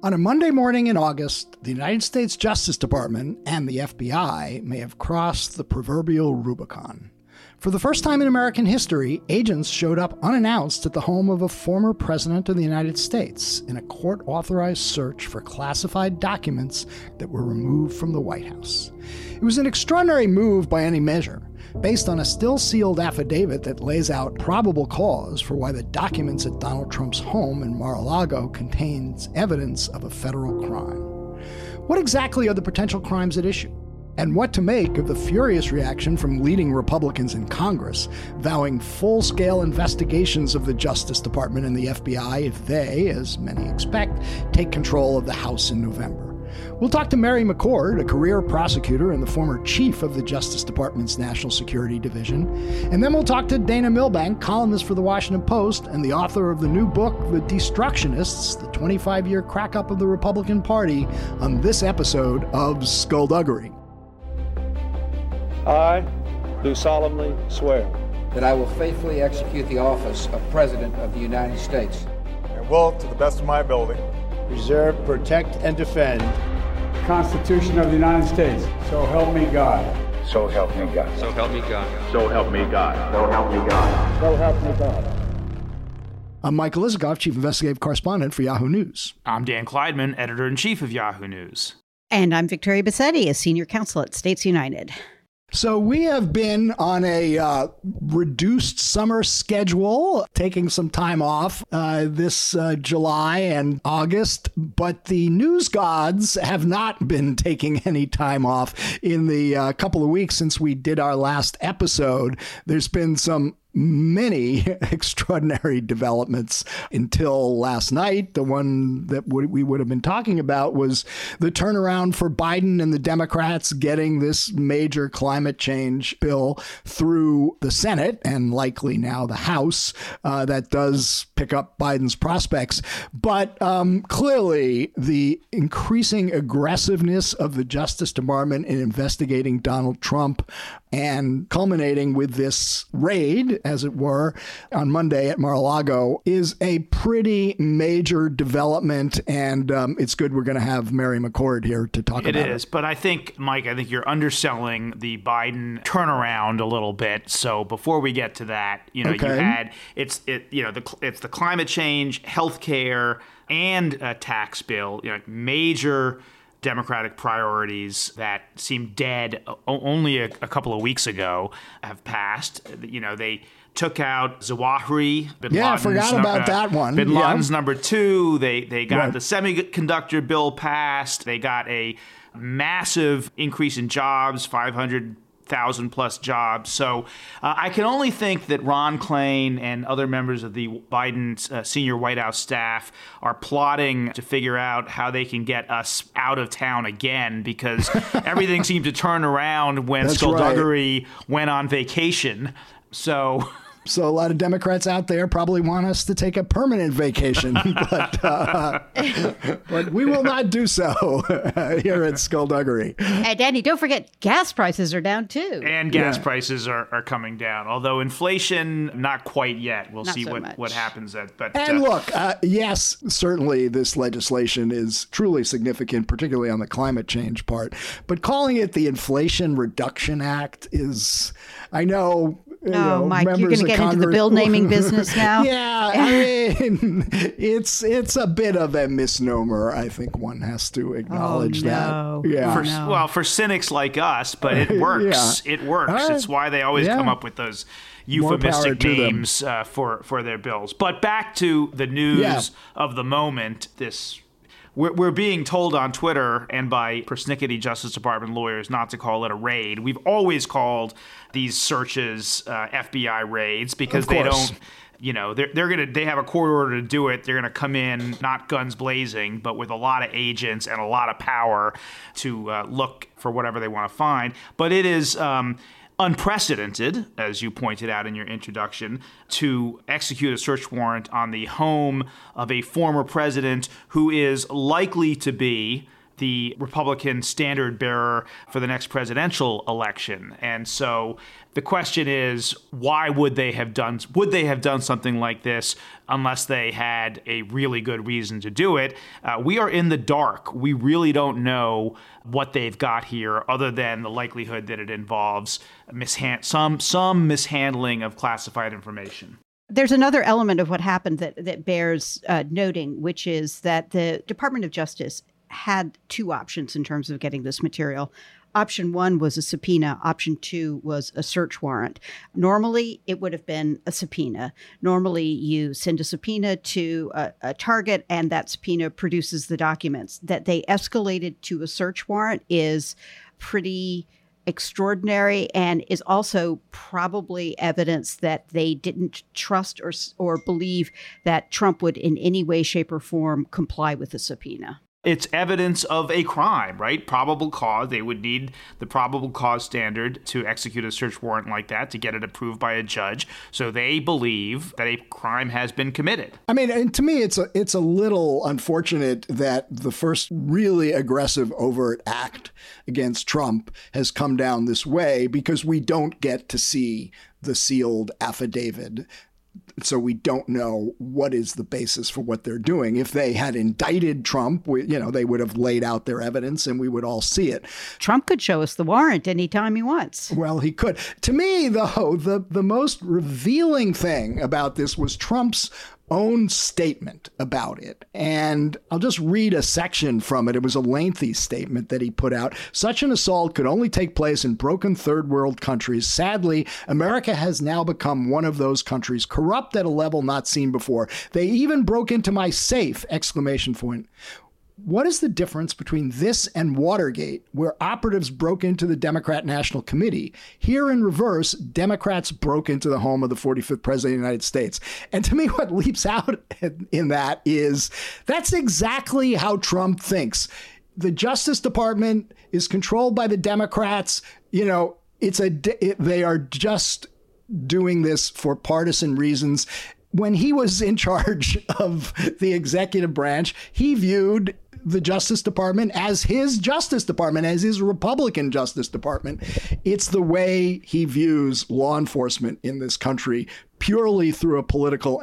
On a Monday morning in August, the United States Justice Department and the FBI may have crossed the proverbial Rubicon. For the first time in American history, agents showed up unannounced at the home of a former president of the United States in a court-authorized search for classified documents that were removed from the White House. It was an extraordinary move by any measure, based on a still-sealed affidavit that lays out probable cause for why the documents at Donald Trump's home in Mar-a-Lago contains evidence of a federal crime. What exactly are the potential crimes at issue? And what to make of the furious reaction from leading Republicans in Congress, vowing full-scale investigations of the Justice Department and the FBI if they, as many expect, take control of the House in November. We'll talk to Mary McCord, a career prosecutor and the former chief of the Justice Department's National Security Division. And then we'll talk to Dana Milbank, columnist for The Washington Post and the author of the new book, The Destructionists, the 25-year crack-up of the Republican Party, on this episode of Skullduggery. I do solemnly swear that I will faithfully execute the office of President of the United States and will, to the best of my ability, preserve, protect, and defend the Constitution of the United States. So help me God. So help me God. So help me God. So help me God. So help me God. So help me God. I'm Michael Isikoff, Chief Investigative Correspondent for Yahoo News. I'm Dan Klaidman, Editor-in-Chief of Yahoo News. And I'm Victoria Bassetti, a Senior Counsel at States United. So we have been on a reduced summer schedule, taking some time off this July and August, but the news gods have not been taking any time off. In the couple of weeks since we did our last episode, there's been many extraordinary developments until last night. The one that we would have been talking about was the turnaround for Biden and the Democrats getting this major climate change bill through the Senate and likely now the House. That does pick up Biden's prospects. But clearly, the increasing aggressiveness of the Justice Department in investigating Donald Trump and culminating with this raid, as it were, on Monday at Mar-a-Lago is a pretty major development. And it's good we're going to have Mary McCord here to talk about it. It is. But I think, Mike, you're underselling the Biden turnaround a little bit. So before we get to that, okay. It's the climate change, health care, and a tax bill, major Democratic priorities that seemed dead only a couple of weeks ago have passed. They took out Zawahiri. Bin Laden's, I forgot about that one. Bin Laden's number two. They got the semiconductor bill passed. They got a massive increase in jobs, 500,000 plus jobs. So I can only think that Ron Klain and other members of the Biden senior White House staff are plotting to figure out how they can get us out of town again, because everything seemed to turn around when Skullduggery went on vacation. So a lot of Democrats out there probably want us to take a permanent vacation, but we will not do so here at Skullduggery. And Danny, don't forget, gas prices are down too. And gas prices are coming down, although inflation, not quite yet. We'll see what happens. And look, yes, certainly this legislation is truly significant, particularly on the climate change part. But calling it the Inflation Reduction Act is, I know... Mike, you're going to get into the bill naming business now? Yeah, it's a bit of a misnomer. I think one has to acknowledge that. Yeah. For cynics like us, but it works. Yeah. It works. Right. It's why they always come up with those euphemistic names for their bills. But back to the news of the moment, We're being told on Twitter and by persnickety Justice Department lawyers not to call it a raid. We've always called these searches FBI raids because they don't, they have a court order to do it. They're going to come in, not guns blazing, but with a lot of agents and a lot of power to look for whatever they want to find. But it is unprecedented, as you pointed out in your introduction, to execute a search warrant on the home of a former president who is likely to be the Republican standard bearer for the next presidential election. And so the question is, why would they have done something like this unless they had a really good reason to do it? We are in the dark. We really don't know what they've got here other than the likelihood that it involves some mishandling of classified information. There's another element of what happened that bears noting, which is that the Department of Justice had two options in terms of getting this material. Option one was a subpoena. Option two was a search warrant. Normally, it would have been a subpoena. Normally, you send a subpoena to a target, and that subpoena produces the documents. That they escalated to a search warrant is pretty extraordinary and is also probably evidence that they didn't trust or believe that Trump would in any way, shape, or form comply with the subpoena. It's evidence of a crime, right? Probable cause. They would need the probable cause standard to execute a search warrant like that to get it approved by a judge. So they believe that a crime has been committed. I mean, and to me, it's a little unfortunate that the first really aggressive overt act against Trump has come down this way because we don't get to see the sealed affidavit. So we don't know what is the basis for what they're doing. If they had indicted Trump, they would have laid out their evidence and we would all see it. Trump could show us the warrant anytime he wants. Well, he could. To me, though, the most revealing thing about this was Trump's own statement about it. And I'll just read a section from it. It was a lengthy statement that he put out. Such an assault could only take place in broken third world countries. Sadly, America has now become one of those countries, corrupt at a level not seen before. They even broke into my safe! ! What is the difference between this and Watergate, where operatives broke into the Democrat National Committee? Here in reverse, Democrats broke into the home of the 45th president of the United States. And to me, what leaps out in that is that's exactly how Trump thinks. The Justice Department is controlled by the Democrats. They are just doing this for partisan reasons. When he was in charge of the executive branch, he viewed the Justice Department as his Justice Department, as his Republican Justice Department. It's the way he views law enforcement in this country, purely through a political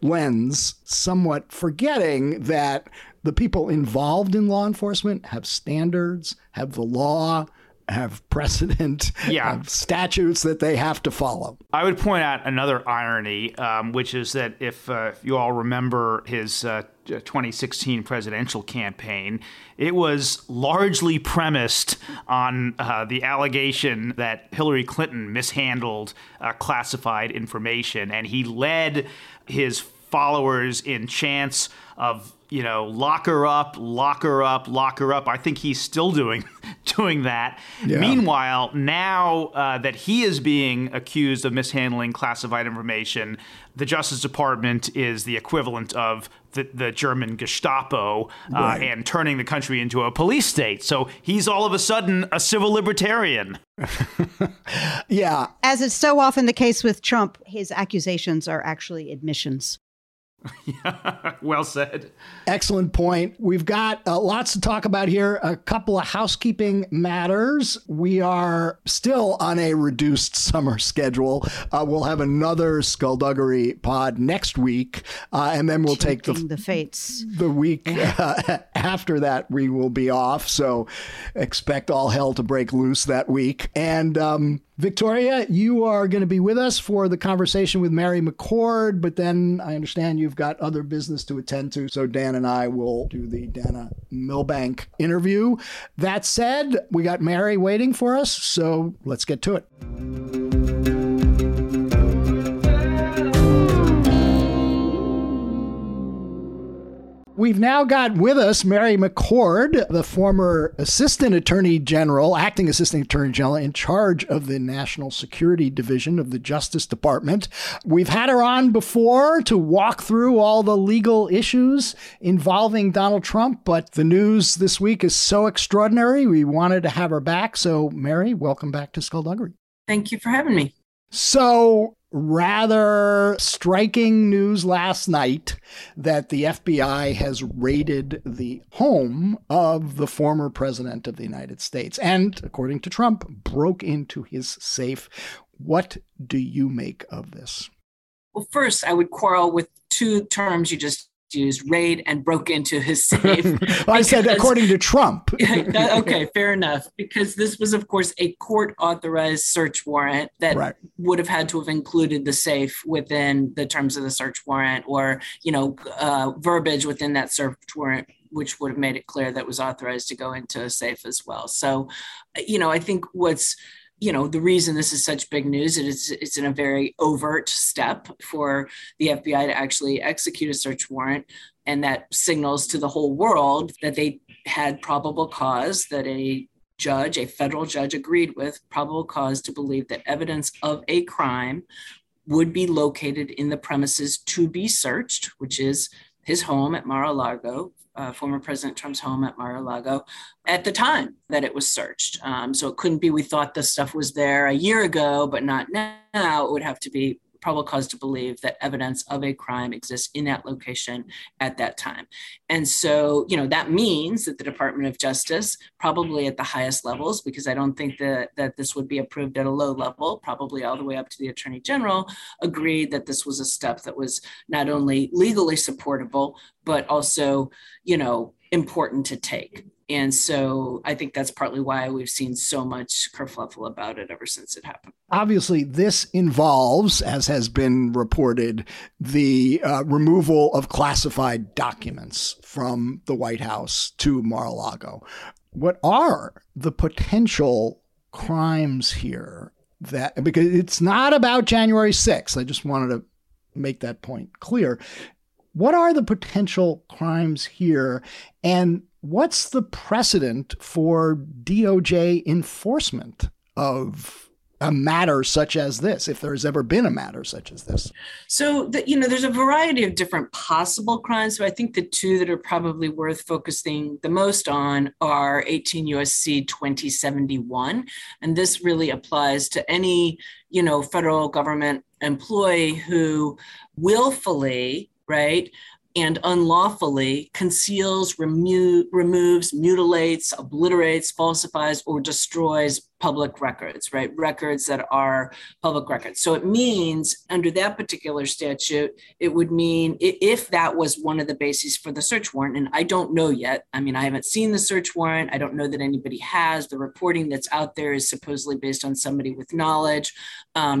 lens, somewhat forgetting that the people involved in law enforcement have standards, have the law, have precedent, have statutes that they have to follow. I would point out another irony, which is that if you all remember his 2016 presidential campaign, it was largely premised on the allegation that Hillary Clinton mishandled classified information. And he led his followers in chants of, lock her up, lock her up, lock her up. I think he's still doing that. Yeah. Meanwhile, now that he is being accused of mishandling classified information, the Justice Department is the equivalent of the German Gestapo right. And turning the country into a police state. So he's all of a sudden a civil libertarian. Yeah. As is so often the case with Trump, his accusations are actually admissions. Yeah, well said. Excellent point. We've got lots to talk about here. A couple of housekeeping matters. We are still on a reduced summer schedule. We'll have another Skullduggery pod next week, and then we'll take the fates. The week after that, we will be off. So expect all hell to break loose that week. And Victoria, you are going to be with us for the conversation with Mary McCord, but then I understand you've got other business to attend to, so Dan and I will do the Dana Milbank interview. That said, we got Mary waiting for us, so let's get to it. We've now got with us Mary McCord, the former acting Assistant Attorney General in charge of the National Security Division of the Justice Department. We've had her on before to walk through all the legal issues involving Donald Trump, but the news this week is so extraordinary, we wanted to have her back. So, Mary, welcome back to Skullduggery. Thank you for having me. So rather striking news last night that the FBI has raided the home of the former president of the United States and, according to Trump, broke into his safe. What do you make of this? Well, first, I would quarrel with two terms you just used, raid and broke into his safe. Well, I said according to Trump. Okay, fair enough. Because this was, of course, a court-authorized search warrant that would have had to have included the safe within the terms of the search warrant or, you know, verbiage within that search warrant, which would have made it clear that it was authorized to go into a safe as well. So, you know, I think what's the reason this is such big news is it's in a very overt step for the FBI to actually execute a search warrant. And that signals to the whole world that they had probable cause that a judge, a federal judge agreed with probable cause to believe that evidence of a crime would be located in the premises to be searched, which is his home at Mar-a-Lago, former President Trump's home at Mar-a-Lago, at the time that it was searched. So it couldn't be, we thought this stuff was there a year ago, but not now. It would have to be probable cause to believe that evidence of a crime exists in that location at that time. And so, you know, that means that the Department of Justice, probably at the highest levels, because I don't think that this would be approved at a low level, probably all the way up to the Attorney General, agreed that this was a step that was not only legally supportable, but also, you know, important to take. And so I think that's partly why we've seen so much kerfuffle about it ever since it happened. Obviously, this involves, as has been reported, the removal of classified documents from the White House to Mar-a-Lago. What are the potential crimes here? That, because it's not about January 6th. I just wanted to make that point clear. What are the potential crimes here? And what's the precedent for DOJ enforcement of a matter such as this, if there's ever been a matter such as this? So, there's a variety of different possible crimes, but I think the two that are probably worth focusing the most on are 18 U.S.C. 2071. And this really applies to any, federal government employee who willfully, and unlawfully conceals, removes, mutilates, obliterates, falsifies, or destroys public records, records that are public records. So it means under that particular statute, it would mean if that was one of the bases for the search warrant, and I don't know yet. I mean, I haven't seen the search warrant. I don't know that anybody has. The reporting that's out there is supposedly based on somebody with knowledge.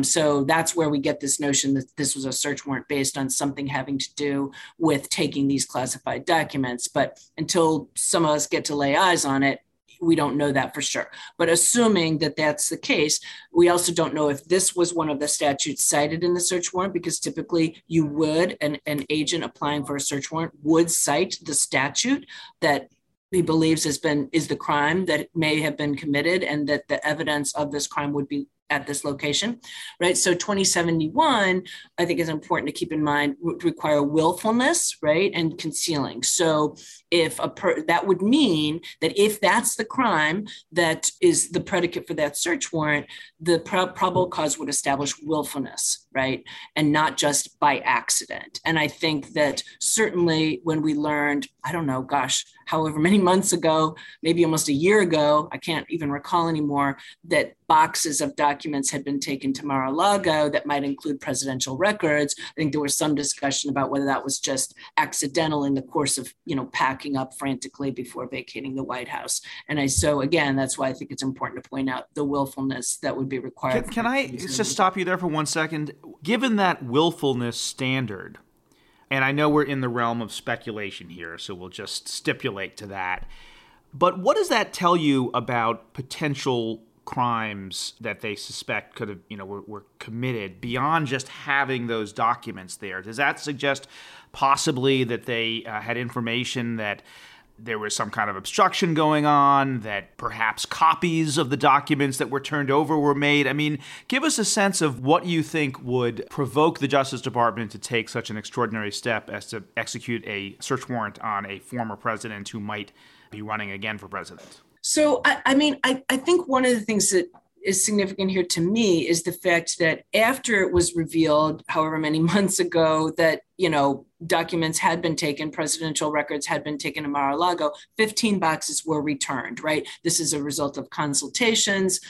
So that's where we get this notion that this was a search warrant based on something having to do with taking these classified documents. But until some of us get to lay eyes on it, we don't know that for sure. But assuming that that's the case, we also don't know if this was one of the statutes cited in the search warrant, because typically you would, an agent applying for a search warrant would cite the statute that he believes is the crime that may have been committed and that the evidence of this crime would be at this location, So 2071, I think, is important to keep in mind, would require willfulness, and concealing. So if that would mean that if that's the crime that is the predicate for that search warrant, the probable cause would establish willfulness, and not just by accident. And I think that certainly when we learned, however many months ago, maybe almost a year ago, I can't even recall anymore, that boxes of documents had been taken to Mar-a-Lago that might include presidential records. I think there was some discussion about whether that was just accidental in the course of, packing up frantically before vacating the White House. And so again, that's why I think it's important to point out the willfulness that would be required. Can I just stop you there for one second? Given that willfulness standard, and I know we're in the realm of speculation here, so we'll just stipulate to that. But what does that tell you about potential crimes that they suspect could have, were committed beyond just having those documents there? Does that suggest possibly that they had information that there was some kind of obstruction going on, that perhaps copies of the documents that were turned over were made? I mean, give us a sense of what you think would provoke the Justice Department to take such an extraordinary step as to execute a search warrant on a former president who might be running again for president. So, I think one of the things that is significant here to me is the fact that after it was revealed, however many months ago, that, you know, documents had been taken, presidential records had been taken to Mar-a-Lago, 15 boxes were returned, right? This is a result of consultations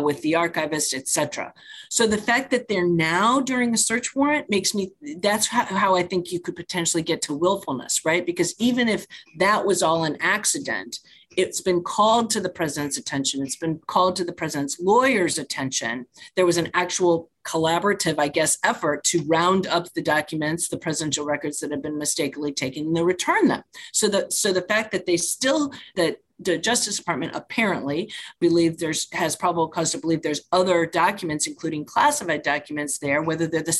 with the archivist, et cetera. So the fact that they're now during a search warrant makes me, that's how I think you could potentially get to willfulness, right? Because even if that was all an accident, it's been called to the president's attention. It's been called to the president's lawyer's attention. There was an actual collaborative, I guess, effort to round up the documents, the presidential records that have been mistakenly taken, and they return them. So the fact that they still, that the Justice Department apparently believe has probable cause to believe there's other documents, including classified documents there, whether they're the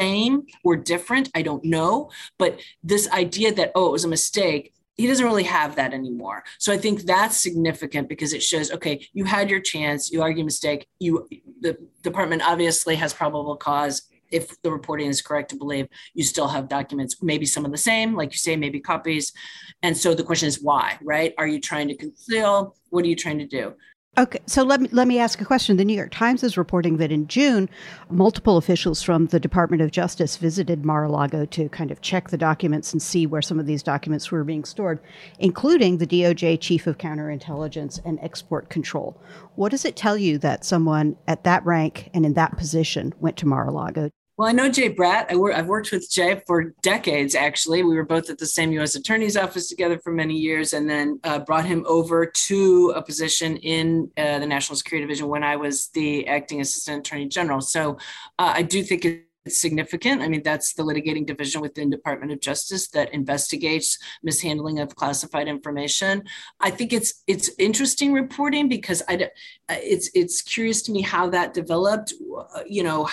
same or different, I don't know. But this idea that, oh, it was a mistake, he doesn't really have that anymore. So I think that's significant because it shows, okay, you had your chance, you argue mistake, the department obviously has probable cause. If the reporting is correct to believe, you still have documents, maybe some of the same, like you say, maybe copies. And so the question is why, right? Are you trying to conceal? What are you trying to do? Okay, so let me ask a question. The New York Times is reporting that in June, multiple officials from the Department of Justice visited Mar-a-Lago to kind of check the documents and see where some of these documents were being stored, including the DOJ Chief of Counterintelligence and Export Control. What does it tell you that someone at that rank and in that position went to Mar-a-Lago? Well, I know Jay Bratt. I've worked with Jay for decades, actually. We were both at the same U.S. Attorney's Office together for many years, and then brought him over to a position in the National Security Division when I was the acting assistant attorney general. So I do think it's significant. I mean, that's the litigating division within Department of Justice that investigates mishandling of classified information. I think it's interesting reporting because it's curious to me how that developed, you know,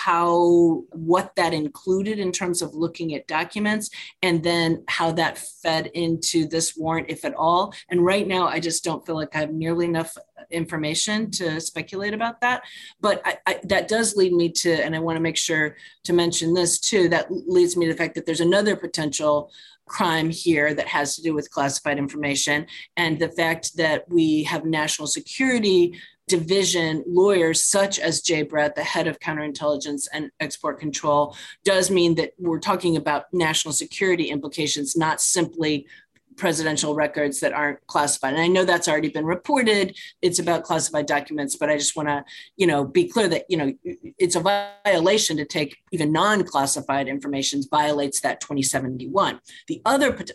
what that included in terms of looking at documents and then how that fed into this warrant, if at all. And right now, I just don't feel like I have nearly enough information to speculate about that. But that does lead me to, and I want to make sure to mention this too, that leads me to the fact that there's another potential crime here that has to do with classified information, and the fact that we have National Security Division lawyers such as Jay Bratt, the head of counterintelligence and export control, does mean that we're talking about national security implications, not simply presidential records that aren't classified. And I know that's already been reported. It's about classified documents, but I just want to, you know, be clear that, you know, it's a violation to take even non-classified information, violates that 2071.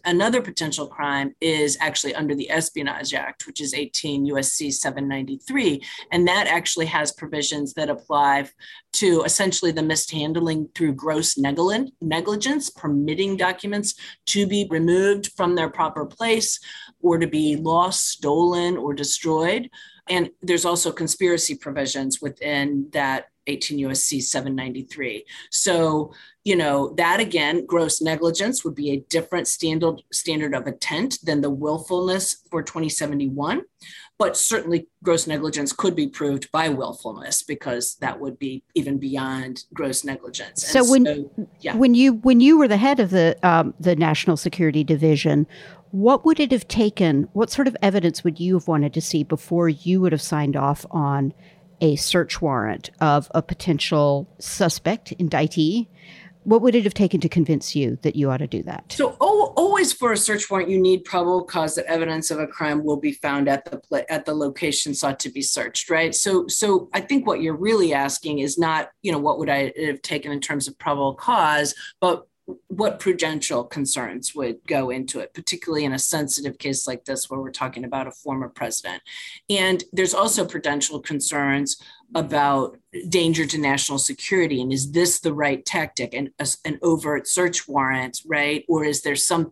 Another potential crime is actually under the Espionage Act, which is 18 USC 793. And that actually has provisions that apply to essentially the mishandling through gross negligence, permitting documents to be removed from their proper place or to be lost, stolen, or destroyed. And there's also conspiracy provisions within that 18 USC 793. So, you know, that again, gross negligence would be a different standard of intent than the willfulness for 2071. But certainly gross negligence could be proved by willfulness because that would be even beyond gross negligence. And when you were the head of the National Security Division, what would it have taken? What sort of evidence would you have wanted to see before you would have signed off on a search warrant of a potential suspect, indictee? What would it have taken to convince you that you ought to do that? So always for a search warrant, you need probable cause that evidence of a crime will be found at the location sought to be searched, right? So I think what you're really asking is not, you know, what would I have taken in terms of probable cause, but what prudential concerns would go into it, particularly in a sensitive case like this, where we're talking about a former president. And there's also prudential concerns about danger to national security. And is this the right tactic, and an overt search warrant, right? Or is there some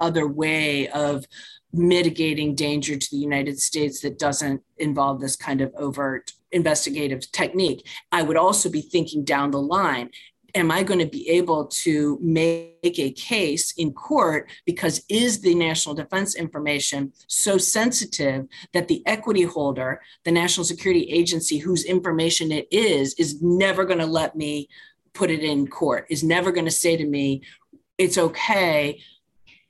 other way of mitigating danger to the United States that doesn't involve this kind of overt investigative technique? I would also be thinking down the line, am I going to be able to make a case in court, because is the national defense information so sensitive that the equity holder, the national security agency whose information it is never going to let me put it in court, is never going to say to me, it's okay,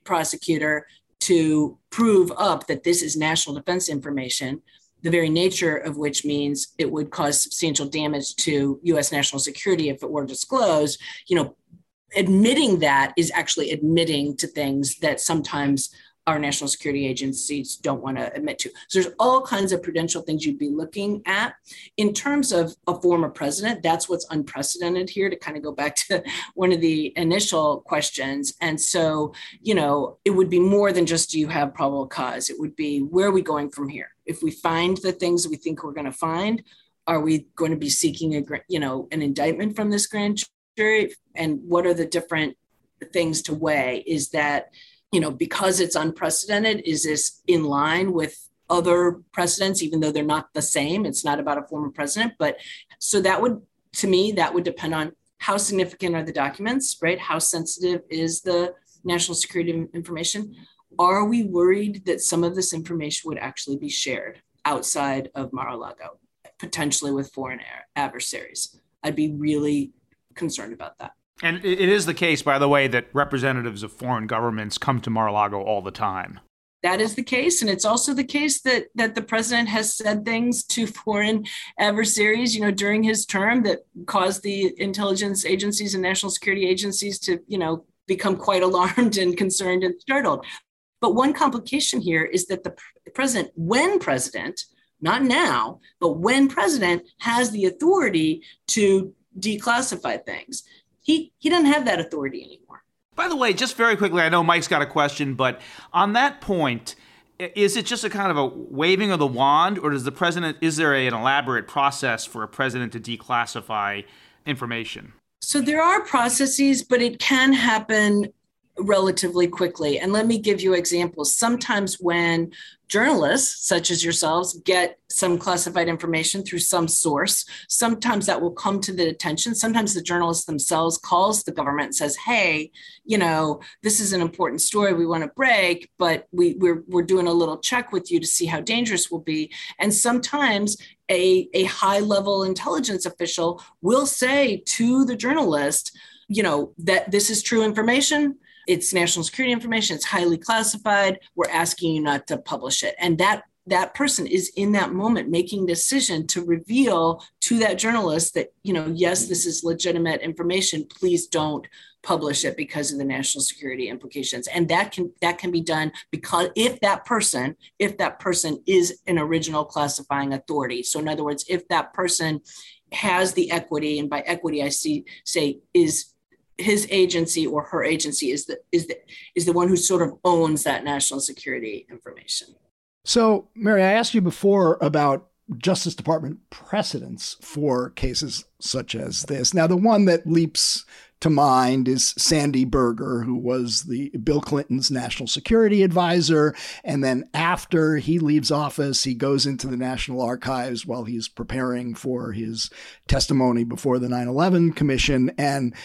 prosecutor, to prove up that this is national defense information the very nature of which means it would cause substantial damage to U.S. national security if it were disclosed, you know, admitting that is actually admitting to things that sometimes our national security agencies don't want to admit to. So there's all kinds of prudential things you'd be looking at. In terms of a former president, that's what's unprecedented here, to kind of go back to one of the initial questions. And so, you know, it would be more than just, do you have probable cause? It would be, where are we going from here? If we find the things we think we're going to find, are we going to be seeking an indictment from this grand jury? And what are the different things to weigh? Is that, you know, because it's unprecedented, is this in line with other precedents, even though they're not the same? It's not about a former president, but so that would, to me, that would depend on how significant are the documents, right? How sensitive is the national security information? Are we worried that some of this information would actually be shared outside of Mar-a-Lago, potentially with foreign adversaries? I'd be really concerned about that. And it is the case, by the way, that representatives of foreign governments come to Mar-a-Lago all the time. That is the case. And it's also the case that the president has said things to foreign adversaries, you know, during his term that caused the intelligence agencies and national security agencies to, you know, become quite alarmed and concerned and startled. But one complication here is that the president, when president, not now, but when president, has the authority to declassify things. He doesn't have that authority anymore. By the way, just very quickly, I know Mike's got a question, but on that point, is it just a kind of a waving of the wand, or does the president, is there an elaborate process for a president to declassify information? So there are processes, but it can happen relatively quickly. And let me give you examples. Sometimes when journalists, such as yourselves, get some classified information through some source, sometimes that will come to the attention. Sometimes the journalist themselves calls the government and says, hey, you know, this is an important story. We want to break, but we're doing a little check with you to see how dangerous we'll be. And sometimes a high level intelligence official will say to the journalist, you know, that this is true information. It's national security information. It's highly classified. We're asking you not to publish it. And that person is in that moment making a decision to reveal to that journalist that, you know, yes, this is legitimate information. Please don't publish it because of the national security implications. And that can be done because if that person is an original classifying authority. So in other words, if that person has the equity, and by equity I say is his agency or her agency is the one who sort of owns that national security information. So, Mary, I asked you before about Justice Department precedents for cases such as this. Now, the one that leaps to mind is Sandy Berger, who was the Bill Clinton's national security advisor. And then after he leaves office, he goes into the National Archives while he's preparing for his testimony before the 9/11 Commission and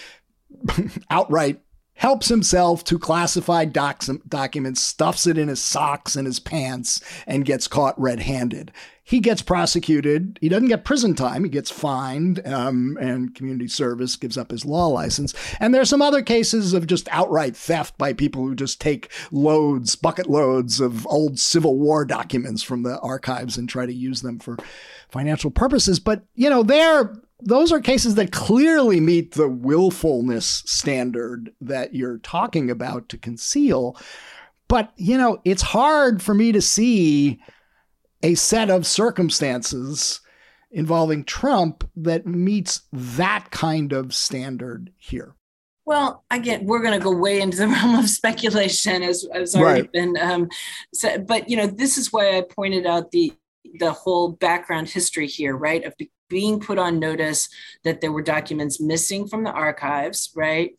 outright helps himself to classified documents, stuffs it in his socks and his pants, and gets caught red-handed. He gets prosecuted. He doesn't get prison time. He gets fined, and community service, gives up his law license. And there's some other cases of just outright theft by people who just take loads, bucket loads of old Civil War documents from the archives and try to use them for financial purposes. But, you know, those are cases that clearly meet the willfulness standard that you're talking about to conceal. But, you know, it's hard for me to see a set of circumstances involving Trump that meets that kind of standard here. Well, again, we're going to go way into the realm of speculation, as already been said. But, you know, this is why I pointed out the whole background history here, right, of being put on notice that there were documents missing from the archives, right?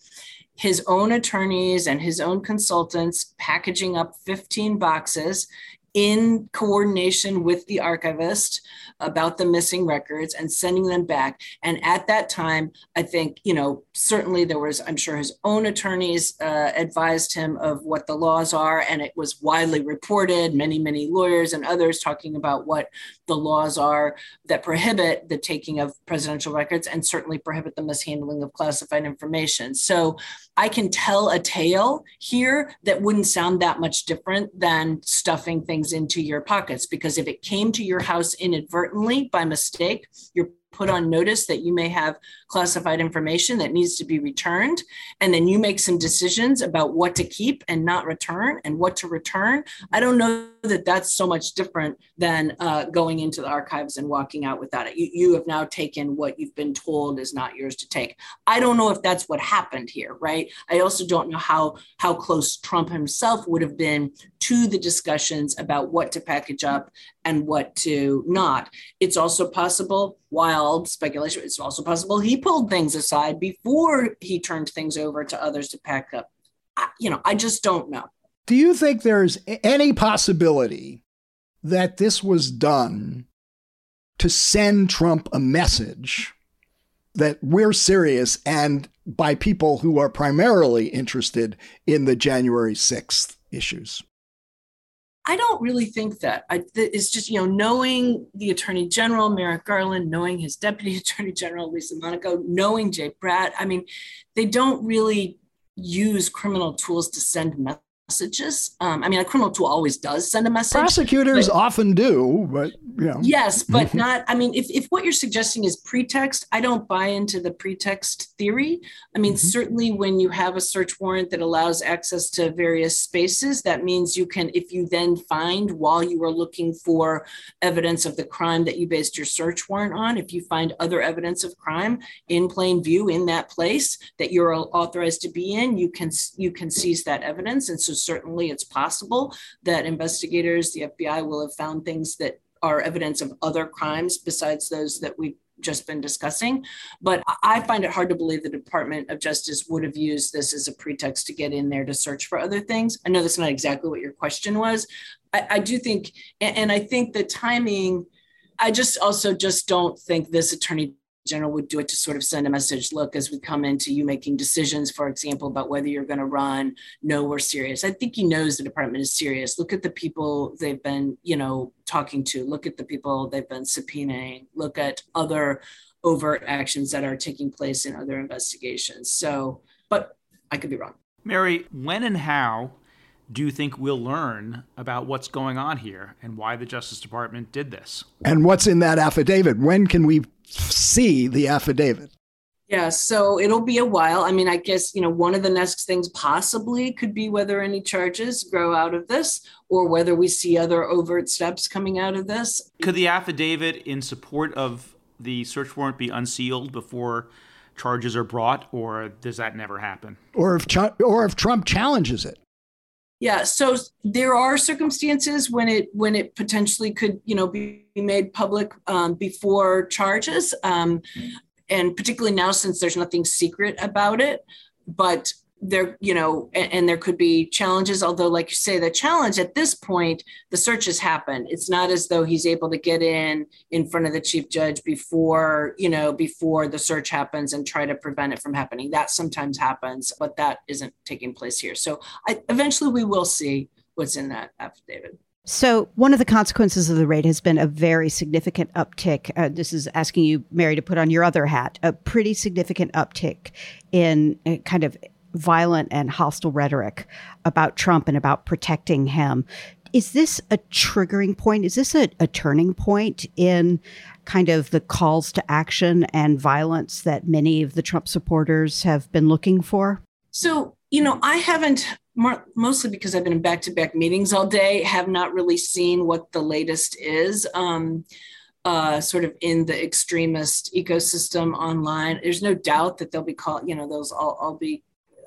His own attorneys and his own consultants packaging up 15 boxes in coordination with the archivist about the missing records and sending them back. And at that time, I think, you know, certainly there was, I'm sure his own attorneys advised him of what the laws are, and it was widely reported, many lawyers and others talking about what the laws are that prohibit the taking of presidential records and certainly prohibit the mishandling of classified information. So I can tell a tale here that wouldn't sound that much different than stuffing things things into your pockets, because if it came to your house inadvertently by mistake, you're put on notice that you may have classified information that needs to be returned. And then you make some decisions about what to keep and not return and what to return. I don't know that that's so much different than going into the archives and walking out without it. You have now taken what you've been told is not yours to take. I don't know if that's what happened here, right? I also don't know how close Trump himself would have been to the discussions about what to package up and what to not. It's also possible, wild speculation, it's also possible he pulled things aside before he turned things over to others to pack up. I just don't know. Do you think there's any possibility that this was done to send Trump a message that we're serious, and by people who are primarily interested in the January 6th issues? I don't really think that. It's just, knowing the Attorney General, Merrick Garland, knowing his Deputy Attorney General, Lisa Monaco, knowing Jay Bratt, they don't really use criminal tools to send messages. A criminal tool always does send a message. Prosecutors often do, but, Yes, but not, if what you're suggesting is pretext, I don't buy into the pretext theory. Certainly when you have a search warrant that allows access to various spaces, that means you can, if you then find while you are looking for evidence of the crime that you based your search warrant on, if you find other evidence of crime in plain view in that place that you're authorized to be in, you can seize that evidence. And so certainly it's possible that investigators, the FBI, will have found things that are evidence of other crimes besides those that we've just been discussing. But I find it hard to believe the Department of Justice would have used this as a pretext to get in there to search for other things. I know that's not exactly what your question was. I do think, and I think the timing, I just don't think this Attorney General would do it to sort of send a message, look, as we come into you making decisions, for example, about whether you're going to run, no, we're serious. I think he knows the department is serious. Look at the people they've been, talking to. Look at the people they've been subpoenaing. Look at other overt actions that are taking place in other investigations. So, but I could be wrong. Mary, when and how do you think we'll learn about what's going on here and why the Justice Department did this? And what's in that affidavit? When can we see the affidavit? Yeah, so it'll be a while. I guess, one of the next things possibly could be whether any charges grow out of this or whether we see other overt steps coming out of this. Could the affidavit in support of the search warrant be unsealed before charges are brought, or does that never happen? Or if Trump challenges it? Yeah, so there are circumstances when it potentially could, be made public before charges, and particularly now since there's nothing secret about it. But there, and there could be challenges. Although, like you say, the challenge at this point, the search has happened. It's not as though he's able to get in front of the chief judge before the search happens and try to prevent it from happening. That sometimes happens, but that isn't taking place here. So eventually we will see what's in that affidavit. So one of the consequences of the raid has been a very significant uptick. This is asking you, Mary, to put on your other hat, a pretty significant uptick in kind of violent and hostile rhetoric about Trump and about protecting him. Is this a triggering point? Is this a turning point in kind of the calls to action and violence that many of the Trump supporters have been looking for? So, I haven't, mostly because I've been in back-to-back meetings all day, have not really seen what the latest is. Sort of in the extremist ecosystem online, there's no doubt that they'll be called, those all be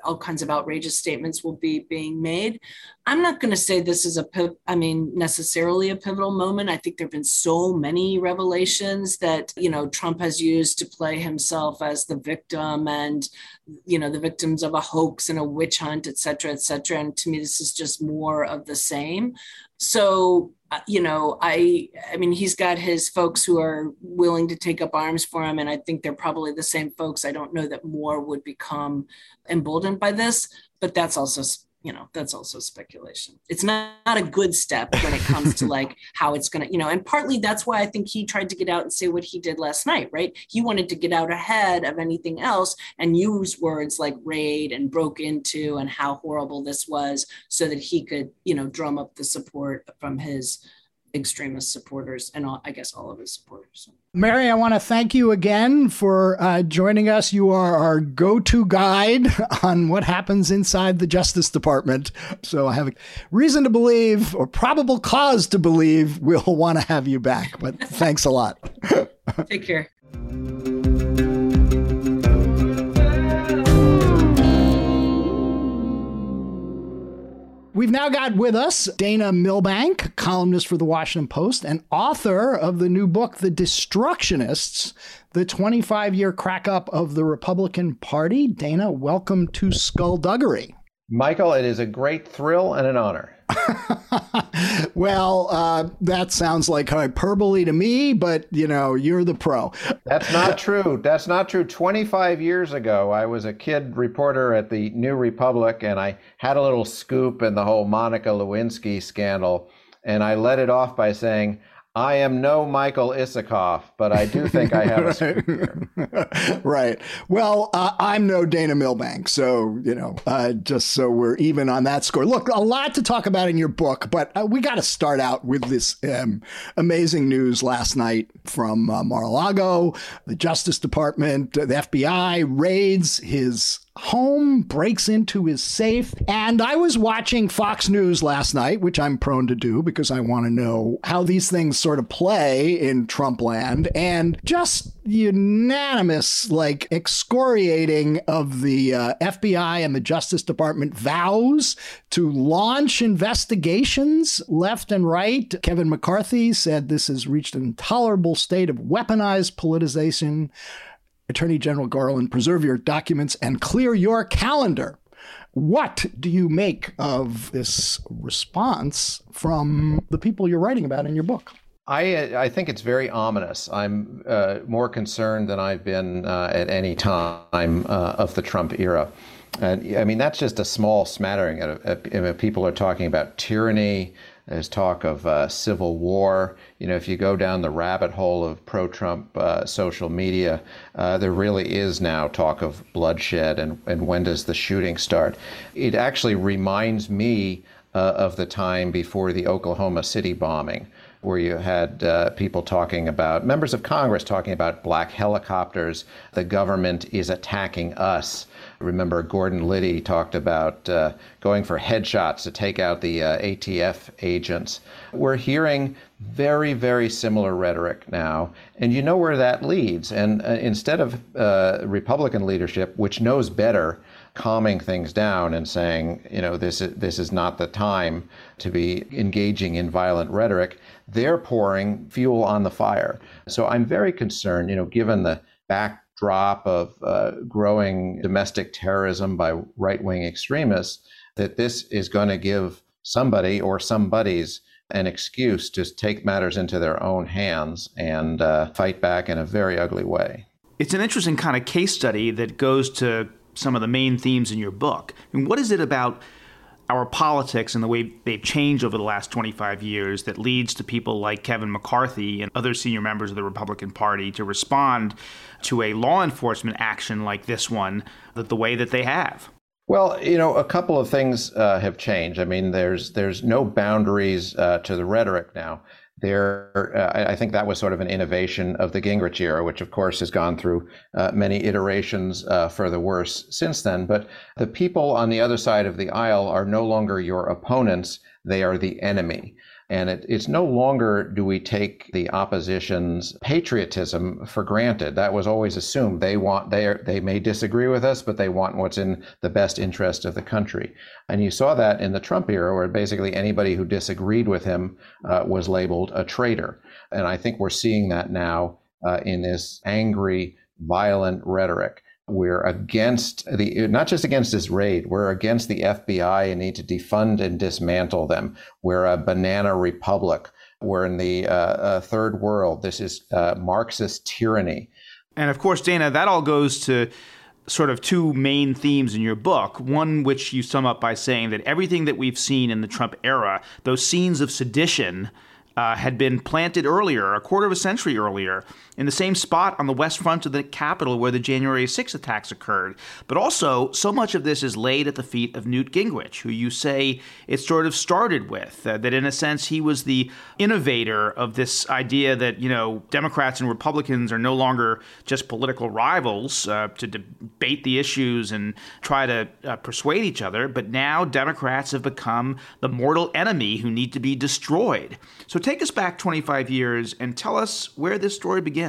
all kinds of outrageous statements will be being made. I'm not going to say this is necessarily a pivotal moment. I think there have been so many revelations that, Trump has used to play himself as the victim and, the victims of a hoax and a witch hunt, et cetera, et cetera. And to me, this is just more of the same. So, he's got his folks who are willing to take up arms for him. And I think they're probably the same folks. I don't know that more would become emboldened by this, but that's also you know, that's also speculation. It's not a good step when it comes to like how it's going to, you know, and partly that's why I think he tried to get out and say what he did last night, right? He wanted to get out ahead of anything else and use words like raid and broke into and how horrible this was so that he could, you know, drum up the support from his extremist supporters and all, I guess all of his supporters. Mary, I want to thank you again for joining us. You are our go-to guide on what happens inside the Justice Department. So I have a reason to believe, or probable cause to believe, we'll want to have you back. But thanks a lot. Take care. We've now got with us Dana Milbank, columnist for The Washington Post and author of the new book, The Destructionists, the 25-year crack-up of the Republican Party. Dana, welcome to Skullduggery. Michael, it is a great thrill and an honor. Well, that sounds like hyperbole to me, but, you know, you're the pro. That's not true. 25 years ago, I was a kid reporter at the New Republic, and I had a little scoop in the whole Monica Lewinsky scandal. And I let it off by saying, I am no Michael Isikoff, but I do think I have a scoop here. Right. Well, I'm no Dana Milbank. So, you know, just so we're even on that score. Look, a lot to talk about in your book, but we got to start out with this amazing news last night from Mar-a-Lago, the Justice Department, the FBI raids his home, breaks into his safe. And I was watching Fox News last night, which I'm prone to do because I want to know how these things sort of play in Trump land, and just unanimous, like, excoriating of the FBI and the Justice Department vows to launch investigations left and right. Kevin McCarthy said this has reached an intolerable state of weaponized politicization. Attorney General Garland, preserve your documents and clear your calendar. What do you make of this response from the people you're writing about in your book? I think it's very ominous. I'm more concerned than I've been at any time of the Trump era. And I mean, that's just a small smattering. People are talking about tyranny. There's talk of civil war. You know, if you go down the rabbit hole of pro-Trump social media, there really is now talk of bloodshed and when does the shooting start. It actually reminds me of the time before the Oklahoma City bombing, where you had people talking about, members of Congress talking about black helicopters, the government is attacking us. Remember, Gordon Liddy talked about going for headshots to take out the ATF agents. We're hearing very, very similar rhetoric now, and you know where that leads. And instead of Republican leadership, which knows better, calming things down and saying, you know, this is not the time to be engaging in violent rhetoric, they're pouring fuel on the fire. So I'm very concerned, you know, given the backdrop of growing domestic terrorism by right-wing extremists, that this is going to give somebody or somebodies an excuse to take matters into their own hands and fight back in a very ugly way. It's an interesting kind of case study that goes to some of the main themes in your book. I mean, what is it about our politics and the way they've changed over the last 25 years that leads to people like Kevin McCarthy and other senior members of the Republican Party to respond to a law enforcement action like this one that the way that they have? Well, you know, a couple of things have changed. I mean, there's no boundaries to the rhetoric now. I think that was sort of an innovation of the Gingrich era, which, of course, has gone through many iterations for the worse since then. But the people on the other side of the aisle are no longer your opponents. They are the enemy. And it's no longer do we take the opposition's patriotism for granted. That was always assumed. They may disagree with us, but they want what's in the best interest of the country. And you saw that in the Trump era, where basically anybody who disagreed with him was labeled a traitor. And I think we're seeing that now in this angry, violent rhetoric. We're against not just against this raid, we're against the FBI and need to defund and dismantle them. We're a banana republic. We're in the third world. This is Marxist tyranny. And of course, Dana, that all goes to sort of two main themes in your book, one which you sum up by saying that everything that we've seen in the Trump era, those scenes of sedition had been planted earlier, a quarter of a century earlier, in the same spot on the west front of the Capitol where the January 6th attacks occurred. But also, so much of this is laid at the feet of Newt Gingrich, who you say it sort of started with, that in a sense he was the innovator of this idea that, you know, Democrats and Republicans are no longer just political rivals to debate the issues and try to persuade each other, but now Democrats have become the mortal enemy who need to be destroyed. So take us back 25 years and tell us where this story begins.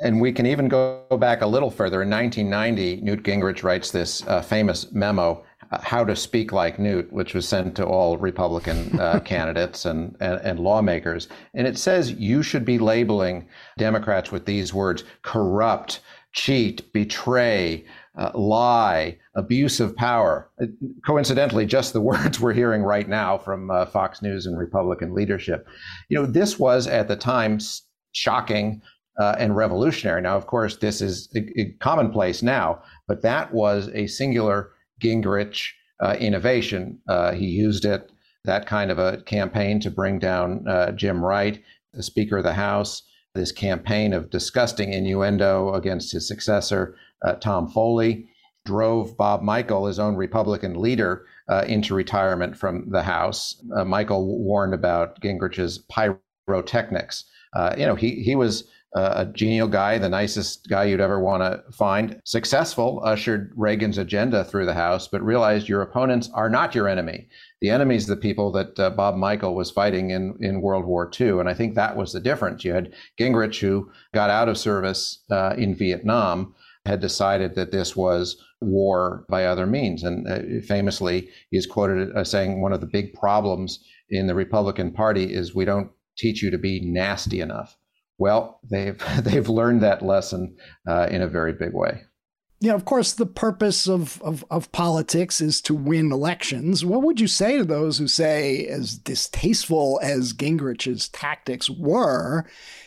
And we can even go back a little further. In 1990, Newt Gingrich writes this famous memo, How to Speak Like Newt, which was sent to all Republican candidates and lawmakers. And it says you should be labeling Democrats with these words: corrupt, cheat, betray, lie, abuse of power. Coincidentally, just the words we're hearing right now from Fox News and Republican leadership. You know, this was at the time shocking and revolutionary. Now, of course, this is commonplace now, but that was a singular Gingrich innovation. He used it, that kind of a campaign, to bring down Jim Wright, the Speaker of the House, this campaign of disgusting innuendo against his successor, Tom Foley, drove Bob Michel, his own Republican leader, into retirement from the House. Michel warned about Gingrich's pyrotechnics. You know, he was a genial guy, the nicest guy you'd ever want to find. Successful, ushered Reagan's agenda through the House, but realized your opponents are not your enemy. The enemy's the people that Bob Michel was fighting in World War II. And I think that was the difference. You had Gingrich, who got out of service in Vietnam, had decided that this was war by other means. And famously, he's quoted as saying, one of the big problems in the Republican Party is we don't teach you to be nasty enough. Well, they've learned that lesson in a very big way. Yeah, of course, the purpose of politics is to win elections. What would you say to those who say, as distasteful as Gingrich's tactics were,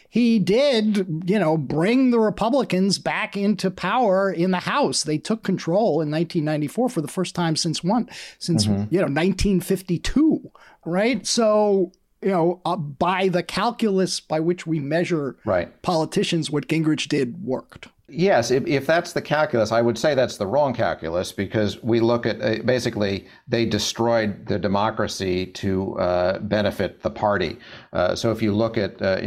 he did, you know, bring the Republicans back into power in the House? They took control in 1994 for the first time since 1952, right? So, you know, by the calculus by which we measure politicians, what Gingrich did worked. Yes, if that's the calculus, I would say that's the wrong calculus, because we look at basically they destroyed the democracy to benefit the party. So if you look at, the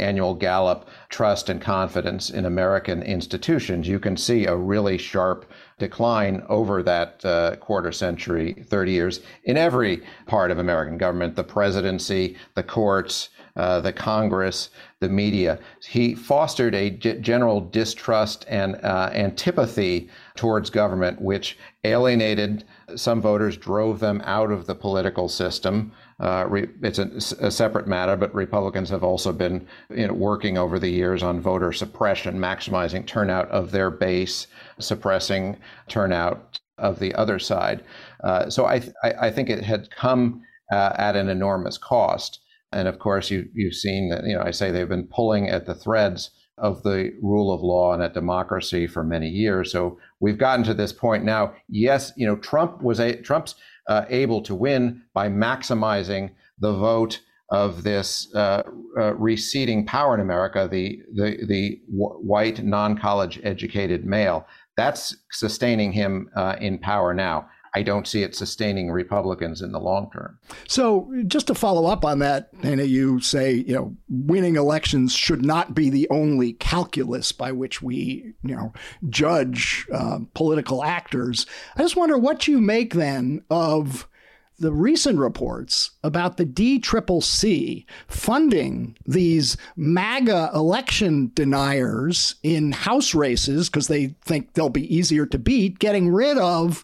annual Gallup Trust and Confidence in American Institutions, you can see a really sharp decline over that quarter century, 30 years, in every part of American government: the presidency, the courts, the Congress, the media. He fostered a general distrust and antipathy towards government, which alienated some voters, drove them out of the political system. It's a separate matter, but Republicans have also been working over the years on voter suppression, maximizing turnout of their base, suppressing turnout of the other side. So I think it had come at an enormous cost. And of course, you've seen that, I say they've been pulling at the threads of the rule of law and at democracy for many years. So we've gotten to this point now. Yes, Trump's able to win by maximizing the vote of this receding power in America, the white, non-college educated male. That's sustaining him in power now. I don't see it sustaining Republicans in the long term. So just to follow up on that, Dana, you say, winning elections should not be the only calculus by which we, judge political actors. I just wonder what you make then of the recent reports about the DCCC funding these MAGA election deniers in House races because they think they'll be easier to beat, getting rid of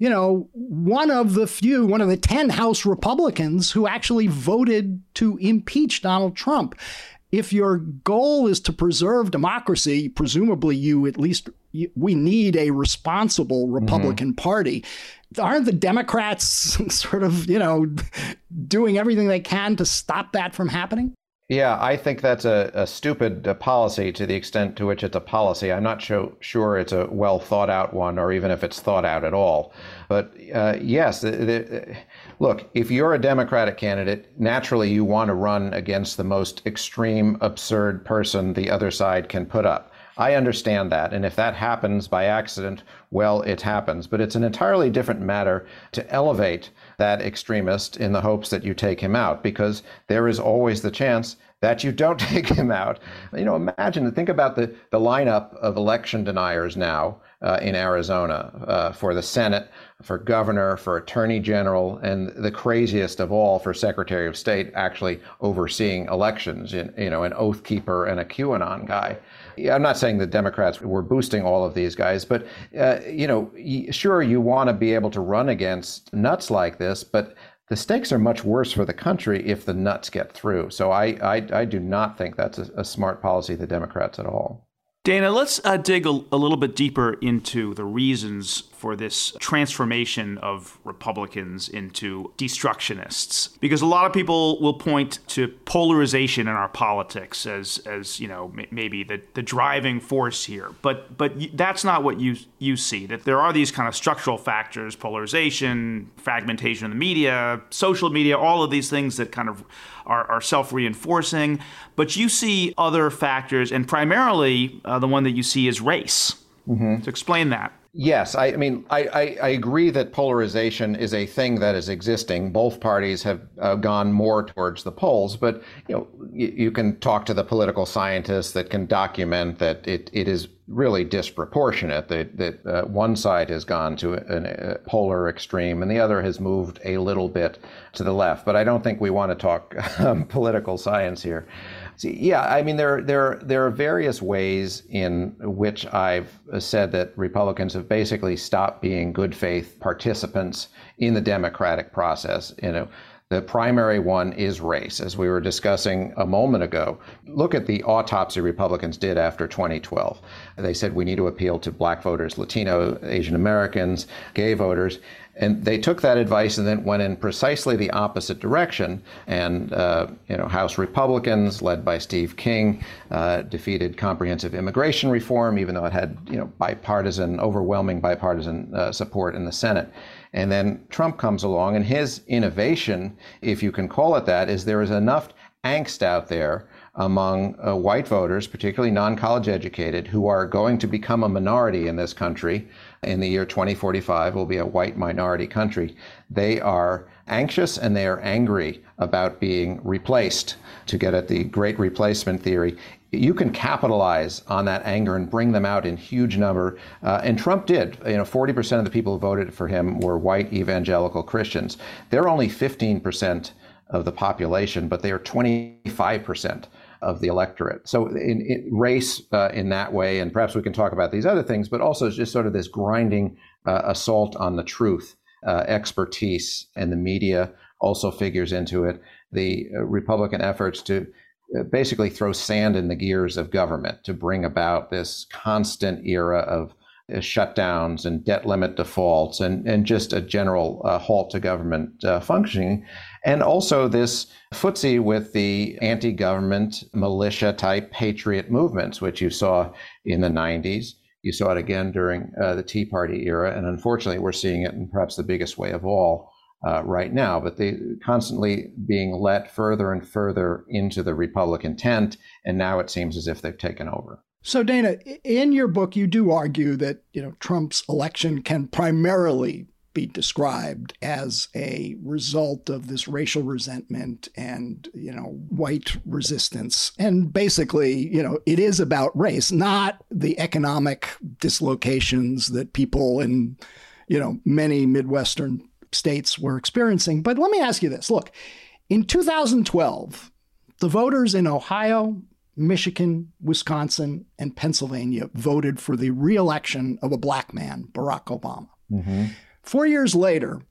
one of the 10 House Republicans who actually voted to impeach Donald Trump. If your goal is to preserve democracy, presumably we need a responsible Republican Party. Aren't the Democrats sort of, doing everything they can to stop that from happening? Yeah, I think that's a stupid policy to the extent to which it's a policy. I'm not sure it's a well thought out one, or even if it's thought out at all. But yes, look, if you're a Democratic candidate, naturally you want to run against the most extreme, absurd person the other side can put up. I understand that. And if that happens by accident, well, it happens. But it's an entirely different matter to elevate that extremist in the hopes that you take him out, because there is always the chance that you don't take him out. You know, imagine, think about the lineup of election deniers now in Arizona for the Senate, for governor, for attorney general, and the craziest of all for secretary of state actually overseeing elections, you know, an oath keeper and a QAnon guy. I'm not saying the Democrats were boosting all of these guys, but, you know, sure, you want to be able to run against nuts like this, but the stakes are much worse for the country if the nuts get through. So I do not think that's a smart policy of the Democrats at all. Dana, let's dig a little bit deeper into the reasons for this transformation of Republicans into destructionists, because a lot of people will point to polarization in our politics as you know, maybe the driving force here. But that's not what you see, that there are these kind of structural factors, polarization, fragmentation of the media, social media, all of these things that kind of are self-reinforcing. But you see other factors, and primarily the one that you see is race. Mm-hmm. So explain that. Yes, I mean, I agree that polarization is a thing that is existing. Both parties have gone more towards the polls, but you know, you can talk to the political scientists that can document that it is really disproportionate, that one side has gone to a polar extreme and the other has moved a little bit to the left. But I don't think we want to talk political science here. Yeah, I mean, there are various ways in which I've said that Republicans have basically stopped being good faith participants in the democratic process. You know, the primary one is race, as we were discussing a moment ago. Look at the autopsy Republicans did after 2012. They said we need to appeal to black voters, Latino, Asian Americans, gay voters. And they took that advice and then went in precisely the opposite direction. And, you know, House Republicans, led by Steve King, defeated comprehensive immigration reform, even though it had, you know, overwhelming bipartisan support in the Senate. And then Trump comes along, and his innovation, if you can call it that, is there is enough angst out there among white voters, particularly non-college educated, who are going to become a minority in this country. In the year 2045, will be a white minority country. They are anxious and they are angry about being replaced. To get at the great replacement theory, you can capitalize on that anger and bring them out in huge number. And Trump did. You know, 40% of the people who voted for him were white evangelical Christians. They're only 15% of the population, but they are 25% of the electorate. So in race in that way, and perhaps we can talk about these other things, but also just sort of this grinding assault on the truth, expertise, and the media also figures into it. The Republican efforts to basically throw sand in the gears of government to bring about this constant era of shutdowns and debt limit defaults and just a general halt to government functioning. And also this footsie with the anti-government militia type patriot movements, which you saw in the 90s. You saw it again during the Tea Party era. And unfortunately, we're seeing it in perhaps the biggest way of all right now. But they constantly being let further and further into the Republican tent. And now it seems as if they've taken over. So, Dana, in your book, you do argue that, you know, Trump's election can primarily be described as a result of this racial resentment and, you know, white resistance. And basically, you know, it is about race, not the economic dislocations that people in, you know, many Midwestern states were experiencing. But let me ask you this. Look, in 2012, the voters in Ohio, Michigan, Wisconsin, and Pennsylvania voted for the re-election of a black man, Barack Obama. Mm-hmm. 4 years later,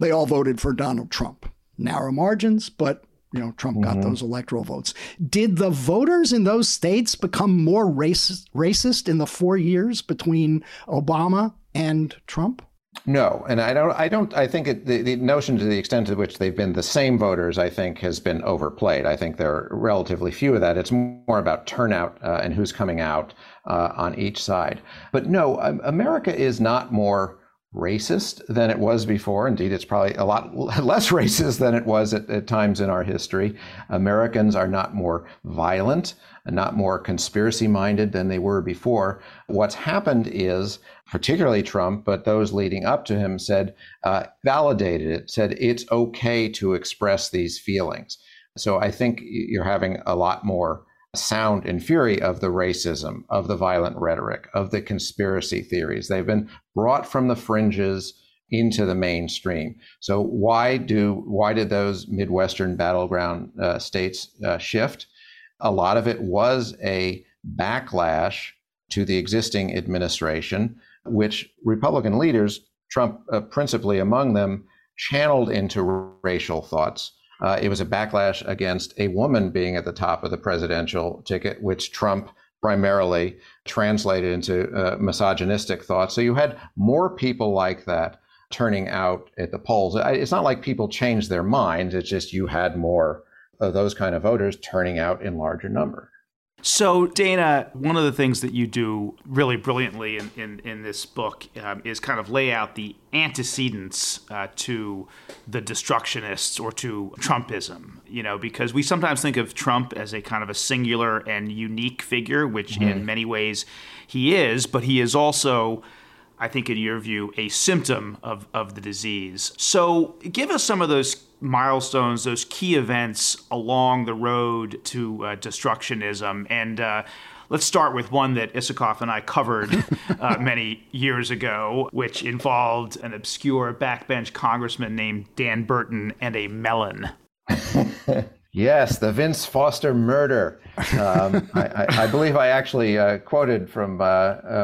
they all voted for Donald Trump. Narrow margins, but you know, Trump got those electoral votes. Did the voters in those states become more racist in the 4 years between Obama and Trump? No, and I think the notion to the extent to which they've been the same voters, I think, has been overplayed. I think there are relatively few of that. It's more about turnout and who's coming out on each side. But no, America is not more racist than it was before. Indeed, it's probably a lot less racist than it was at times in our history. Americans are not more violent and not more conspiracy-minded than they were before. What's happened is, particularly Trump, but those leading up to him said, validated it, said it's okay to express these feelings. So I think you're having a lot more sound and fury of the racism, of the violent rhetoric, of the conspiracy theories. They've been brought from the fringes into the mainstream. So why did those Midwestern battleground states shift? A lot of it was a backlash to the existing administration, which Republican leaders, Trump principally among them, channeled into racial thoughts. It was a backlash against a woman being at the top of the presidential ticket, which Trump primarily translated into misogynistic thoughts. So you had more people like that turning out at the polls. It's not like people changed their minds. It's just you had more of those kind of voters turning out in larger numbers. So, Dana, one of the things that you do really brilliantly in this book is kind of lay out the antecedents to the Destructionists or to Trumpism, you know, because we sometimes think of Trump as a kind of a singular and unique figure, which in many ways he is, but he is also, I think in your view, a symptom of the disease. So give us some of those milestones, those key events along the road to destructionism. And let's start with one that Isikoff and I covered many years ago, which involved an obscure backbench congressman named Dan Burton and a melon. Yes, the Vince Foster murder. I believe I actually quoted from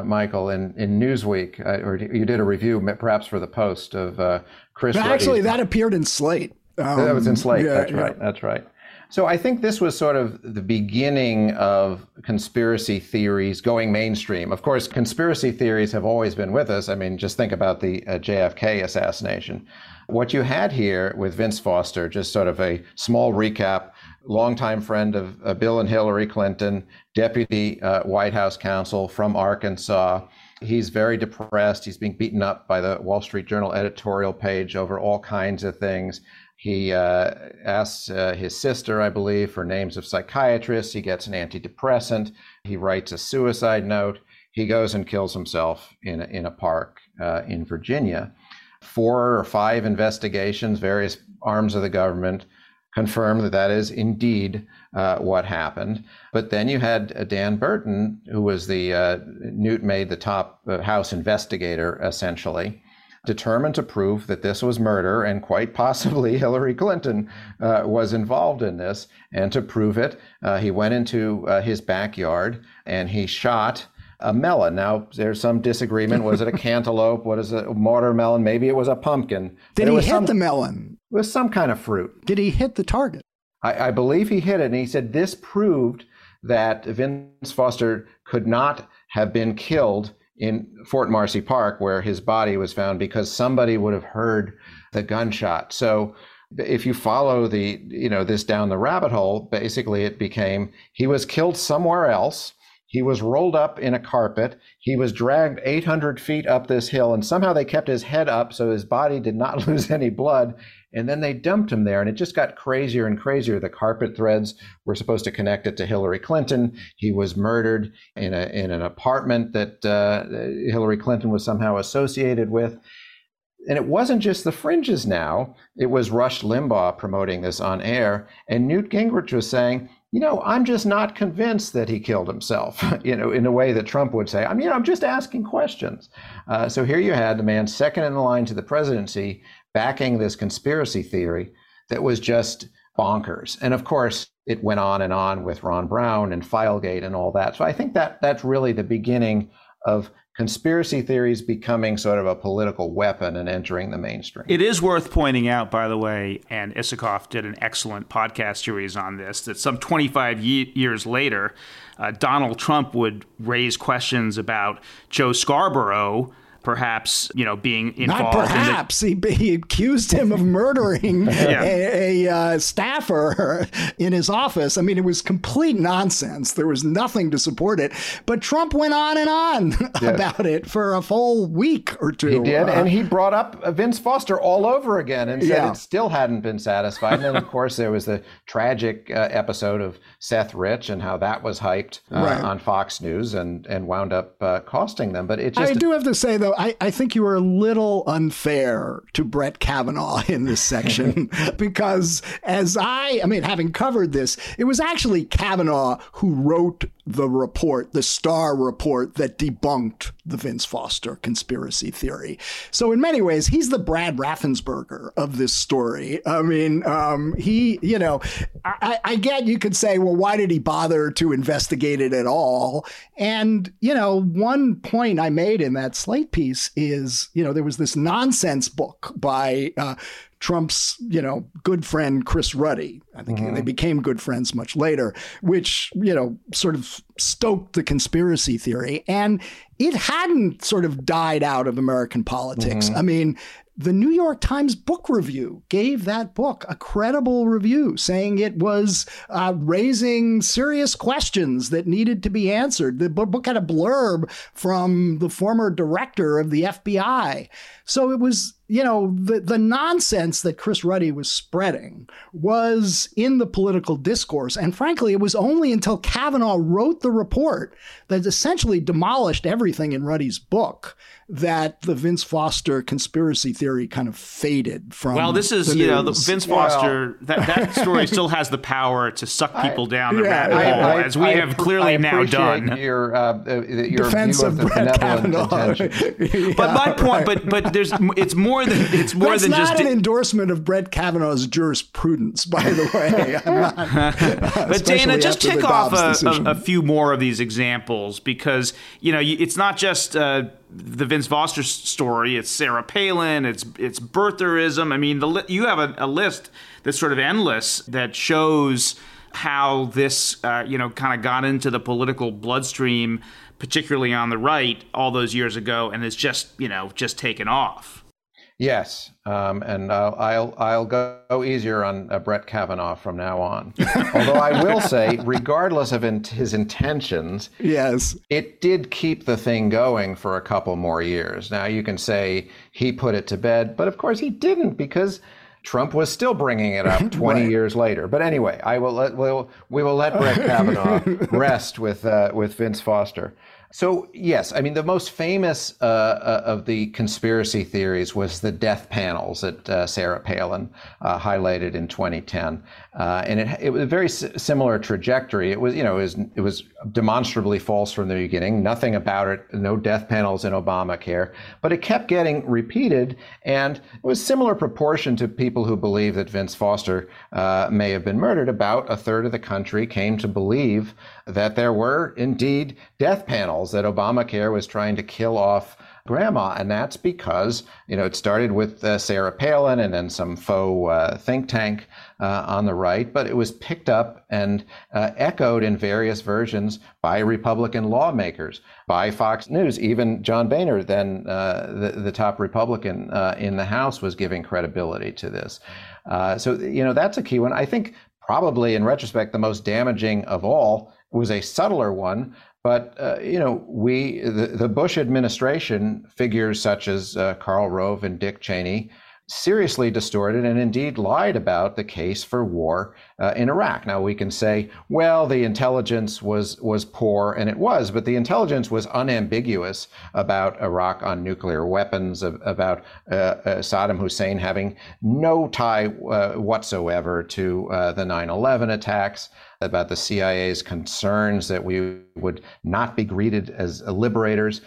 Michael in Newsweek, or you did a review perhaps for the Post of Chris Ruddy. Actually, that appeared in Slate. That was in Slate. Yeah, that's right. Yeah. That's right. So I think this was sort of the beginning of conspiracy theories going mainstream. Of course, conspiracy theories have always been with us. I mean, just think about the JFK assassination. What you had here with Vince Foster, just sort of a small recap, longtime friend of Bill and Hillary Clinton, deputy White House counsel from Arkansas. He's very depressed. He's being beaten up by the Wall Street Journal editorial page over all kinds of things. He asks his sister, I believe, for names of psychiatrists. He gets an antidepressant. He writes a suicide note. He goes and kills himself in a park in Virginia. 4 or 5 investigations, various arms of the government, confirm that that is indeed what happened. But then you had Dan Burton, who was the Newt made the top House investigator, essentially, determined to prove that this was murder and quite possibly Hillary Clinton was involved in this. And to prove it, he went into his backyard and he shot a melon. Now, there's some disagreement. Was it a cantaloupe? What is a watermelon? Maybe it was a pumpkin. Did he hit the melon? It was some kind of fruit. Did he hit the target? I believe he hit it. And he said this proved that Vince Foster could not have been killed in Fort Marcy Park, where his body was found, because somebody would have heard the gunshot. So if you follow this down the rabbit hole, basically it became he was killed somewhere else. He was rolled up in a carpet. He was dragged 800 feet up this hill, and somehow they kept his head up so his body did not lose any blood. And then they dumped him there, and it just got crazier and crazier. The carpet threads were supposed to connect it to Hillary Clinton. He was murdered in an apartment that Hillary Clinton was somehow associated with. And it wasn't just the fringes now. It was Rush Limbaugh promoting this on air, and Newt Gingrich was saying, I'm just not convinced that he killed himself, in a way that Trump would say, I'm just asking questions. So here you had the man second in the line to the presidency backing this conspiracy theory that was just bonkers. And of course, it went on and on with Ron Brown and Filegate and all that. So I think that that's really the beginning of conspiracy theories becoming sort of a political weapon and entering the mainstream. It is worth pointing out, by the way, and Isikoff did an excellent podcast series on this, that some 25 years later, Donald Trump would raise questions about Joe Scarborough, perhaps, you know, being involved. Not perhaps. He accused him of murdering a staffer in his office. I mean, it was complete nonsense. There was nothing to support it. But Trump went on about it for a full week or two. He did. And he brought up Vince Foster all over again and said it still hadn't been satisfied. And then, of course, there was the tragic episode of Seth Rich and how that was hyped on Fox News and wound up costing them. But it just... I do have to say, though, I think you were a little unfair to Brett Kavanaugh in this section, because as I mean, having covered this, it was actually Kavanaugh who wrote the report, the Starr report that debunked the Vince Foster conspiracy theory. So in many ways, he's the Brad Raffensperger of this story. I mean, he, you know, I get you could say, well, why did he bother to investigate it at all? And, you know, one point I made in that Slate piece is, you know, there was this nonsense book by Trump's, you know, good friend, Chris Ruddy. I think they became good friends much later, which, you know, sort of stoked the conspiracy theory. And it hadn't sort of died out of American politics. I mean, the New York Times book review gave that book a credible review, saying it was raising serious questions that needed to be answered. The book had a blurb from the former director of the FBI. So it was, you know, the nonsense that Chris Ruddy was spreading was in the political discourse. And frankly, it was only until Kavanaugh wrote the report that essentially demolished everything in Ruddy's book that the Vince Foster conspiracy theory kind of faded from. Well, this is, you know, the Vince Foster, that story still has the power to suck people down the rabbit hole, as we have clearly now done. Your defense of the Brett Kavanaugh. But my point, but there's, it's more that's than just. It's not an endorsement of Brett Kavanaugh's jurisprudence, by the way. I'm not, but Dana, just tick off a few more of these examples, because, you know, it's not just the Vince Foster story. It's Sarah Palin. It's birtherism. I mean, you have a list that's sort of endless that shows how this, you know, kind of got into the political bloodstream, particularly on the right, all those years ago, and it's just, you know, just taken off. Yes, and I'll go easier on Brett Kavanaugh from now on. Although I will say, regardless of his intentions, yes, it did keep the thing going for a couple more years. Now you can say he put it to bed, but of course he didn't, because Trump was still bringing it up 20 years later. But anyway, we will let Brett Kavanaugh rest with Vince Foster. So, yes, I mean, the most famous of the conspiracy theories was the death panels that Sarah Palin highlighted in 2010. And it was a very similar trajectory. It was, you know, it was demonstrably false from the beginning. Nothing about it. No death panels in Obamacare. But it kept getting repeated. And it was similar proportion to people who believe that Vince Foster may have been murdered. About a third of the country came to believe that there were indeed death panels, that Obamacare was trying to kill off grandma. And that's because, you know, it started with Sarah Palin and then some faux think tank on the right, but it was picked up and echoed in various versions by Republican lawmakers, by Fox News. Even John Boehner, then the top Republican in the House, was giving credibility to this. So, you know, that's a key one. I think probably in retrospect, the most damaging of all was a subtler one. But, you know, the Bush administration, figures such as Karl Rove and Dick Cheney, seriously distorted and indeed lied about the case for war in Iraq. Now, we can say, well, the intelligence was poor, and it was, but the intelligence was unambiguous about Iraq on nuclear weapons, about Saddam Hussein having no tie whatsoever to the 9/11 attacks, about the CIA's concerns that we would not be greeted as liberators.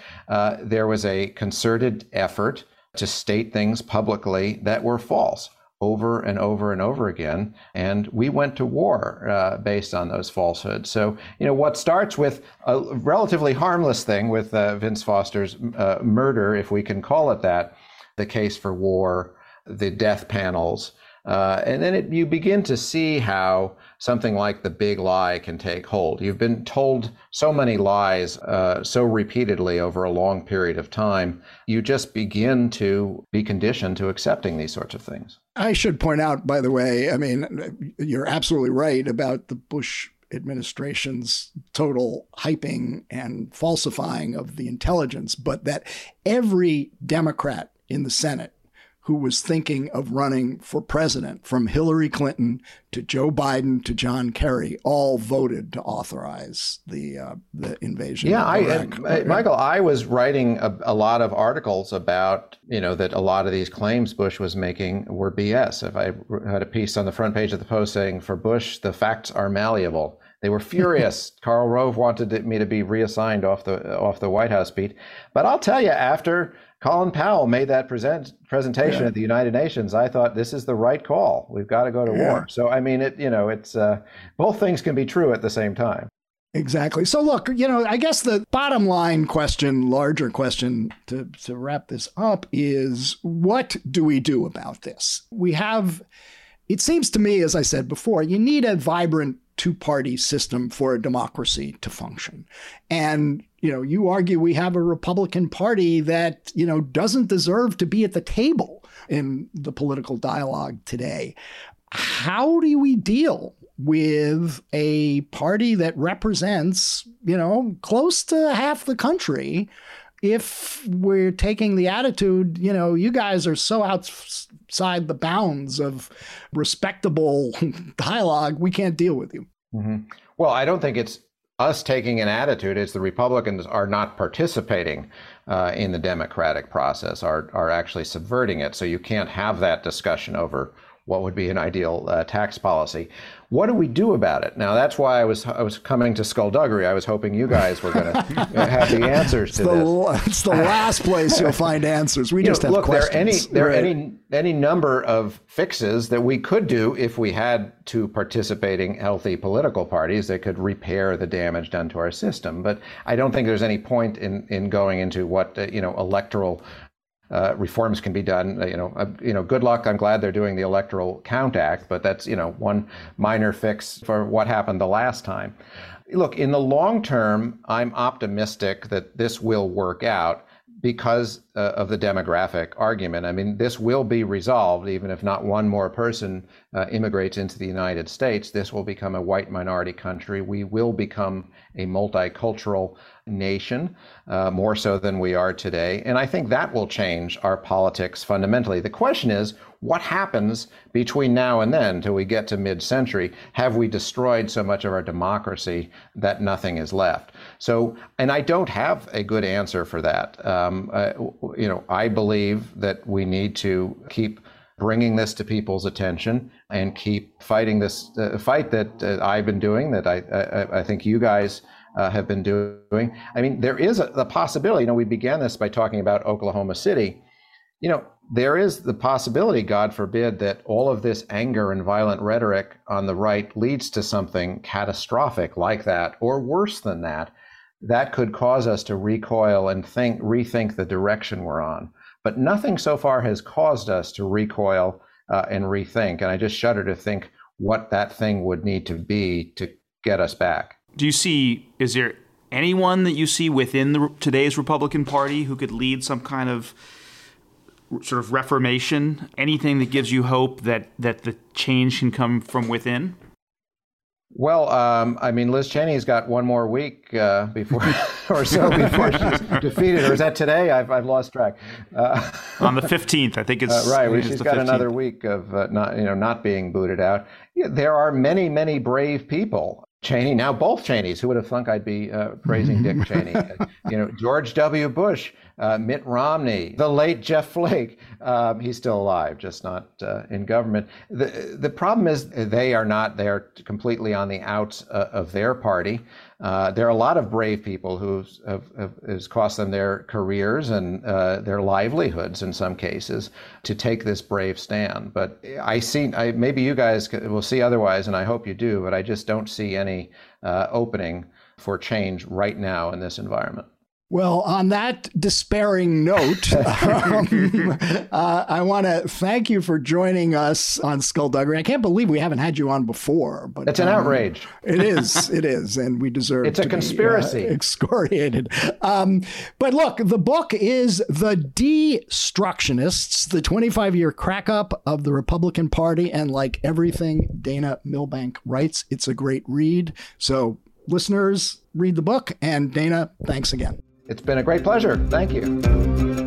There was a concerted effort to state things publicly that were false over and over and over again. And we went to war based on those falsehoods. So, you know, what starts with a relatively harmless thing with Vince Foster's murder, if we can call it that, the case for war, the death panels, And then you begin to see how something like the big lie can take hold. You've been told so many lies so repeatedly over a long period of time, you just begin to be conditioned to accepting these sorts of things. I should point out, by the way, I mean, you're absolutely right about the Bush administration's total hyping and falsifying of the intelligence, but that every Democrat in the Senate who was thinking of running for president, from Hillary Clinton to Joe Biden to John Kerry, all voted to authorize the invasion. Yeah, of Iraq. Michael, I was writing a lot of articles about, you know, that a lot of these claims Bush was making were BS. If I had a piece on the front page of the Post saying, "For Bush, the facts are malleable." They were furious. Karl Rove wanted me to be reassigned off the White House beat. But I'll tell you, after Colin Powell made that presentation at the United Nations, I thought, this is the right call. We've got to go to war. So, I mean, it's both things can be true at the same time. Exactly. So, look, I guess the bottom line question, larger question to wrap this up is, what do we do about this? It seems to me, as I said before, you need a vibrant two-party system for a democracy to function. And, you argue we have a Republican Party that, doesn't deserve to be at the table in the political dialogue today. How do we deal with a party that represents, close to half the country, if we're taking the attitude, you guys are so outside the bounds of respectable dialogue, we can't deal with you? Mm-hmm. Well, I don't think it's us taking an attitude. It's the Republicans are not participating in the democratic process, are actually subverting it. So you can't have that discussion over what would be an ideal tax policy. What do we do about it? Now, that's why I was coming to Skullduggery. I was hoping you guys were going to have the answers to this. It's the last place you'll find answers. We just have questions. Look, there are any number of fixes that we could do if we had two participating healthy political parties that could repair the damage done to our system. But I don't think there's any point in going into what electoral reforms can be done. Good luck. I'm glad they're doing the Electoral Count Act, but that's, one minor fix for what happened the last time. Look, in the long term, I'm optimistic that this will work out because of the demographic argument. I mean, this will be resolved. Even if not one more person immigrates into the United States, this will become a white minority country. We will become a multicultural nation, more so than we are today. And I think that will change our politics fundamentally. The question is, what happens between now and then till we get to mid-century? Have we destroyed so much of our democracy that nothing is left? So, and I don't have a good answer for that. I believe that we need to keep bringing this to people's attention and keep fighting this fight that I've been doing, that I think you guys have been doing. I mean, there is the possibility, we began this by talking about Oklahoma City. There is the possibility, God forbid, that all of this anger and violent rhetoric on the right leads to something catastrophic like that, or worse than that, that could cause us to recoil and rethink the direction we're on. But nothing so far has caused us to recoil and rethink. And I just shudder to think what that thing would need to be to get us back. Is there anyone that you see within today's Republican Party who could lead some kind of sort of reformation, anything that gives you hope that the change can come from within? Well, Liz Cheney's got one more week before she's defeated. Or is that today? I've lost track. On the 15th, I think it's right. Well, she's got 15th. Another week of not being booted out. Yeah, there are many, many brave people. Cheney, now both Cheneys. Who would have thunk I'd be praising Dick Cheney? George W. Bush, Mitt Romney, the late Jeff Flake. He's still alive, just not in government. The problem is they are completely on the outs of their party. There are a lot of brave people who has cost them their careers and their livelihoods in some cases to take this brave stand. But maybe you guys will see otherwise, and I hope you do, but I just don't see any opening for change right now in this environment. Well, on that despairing note, I want to thank you for joining us on Skullduggery. I can't believe we haven't had you on before. But it's an outrage. It is. And we deserve it's to a conspiracy. Be excoriated. But look, the book is The Destructionists, the 25-year crack-up of the Republican Party. And like everything Dana Milbank writes, it's a great read. So listeners, read the book. And Dana, thanks again. It's been a great pleasure. Thank you.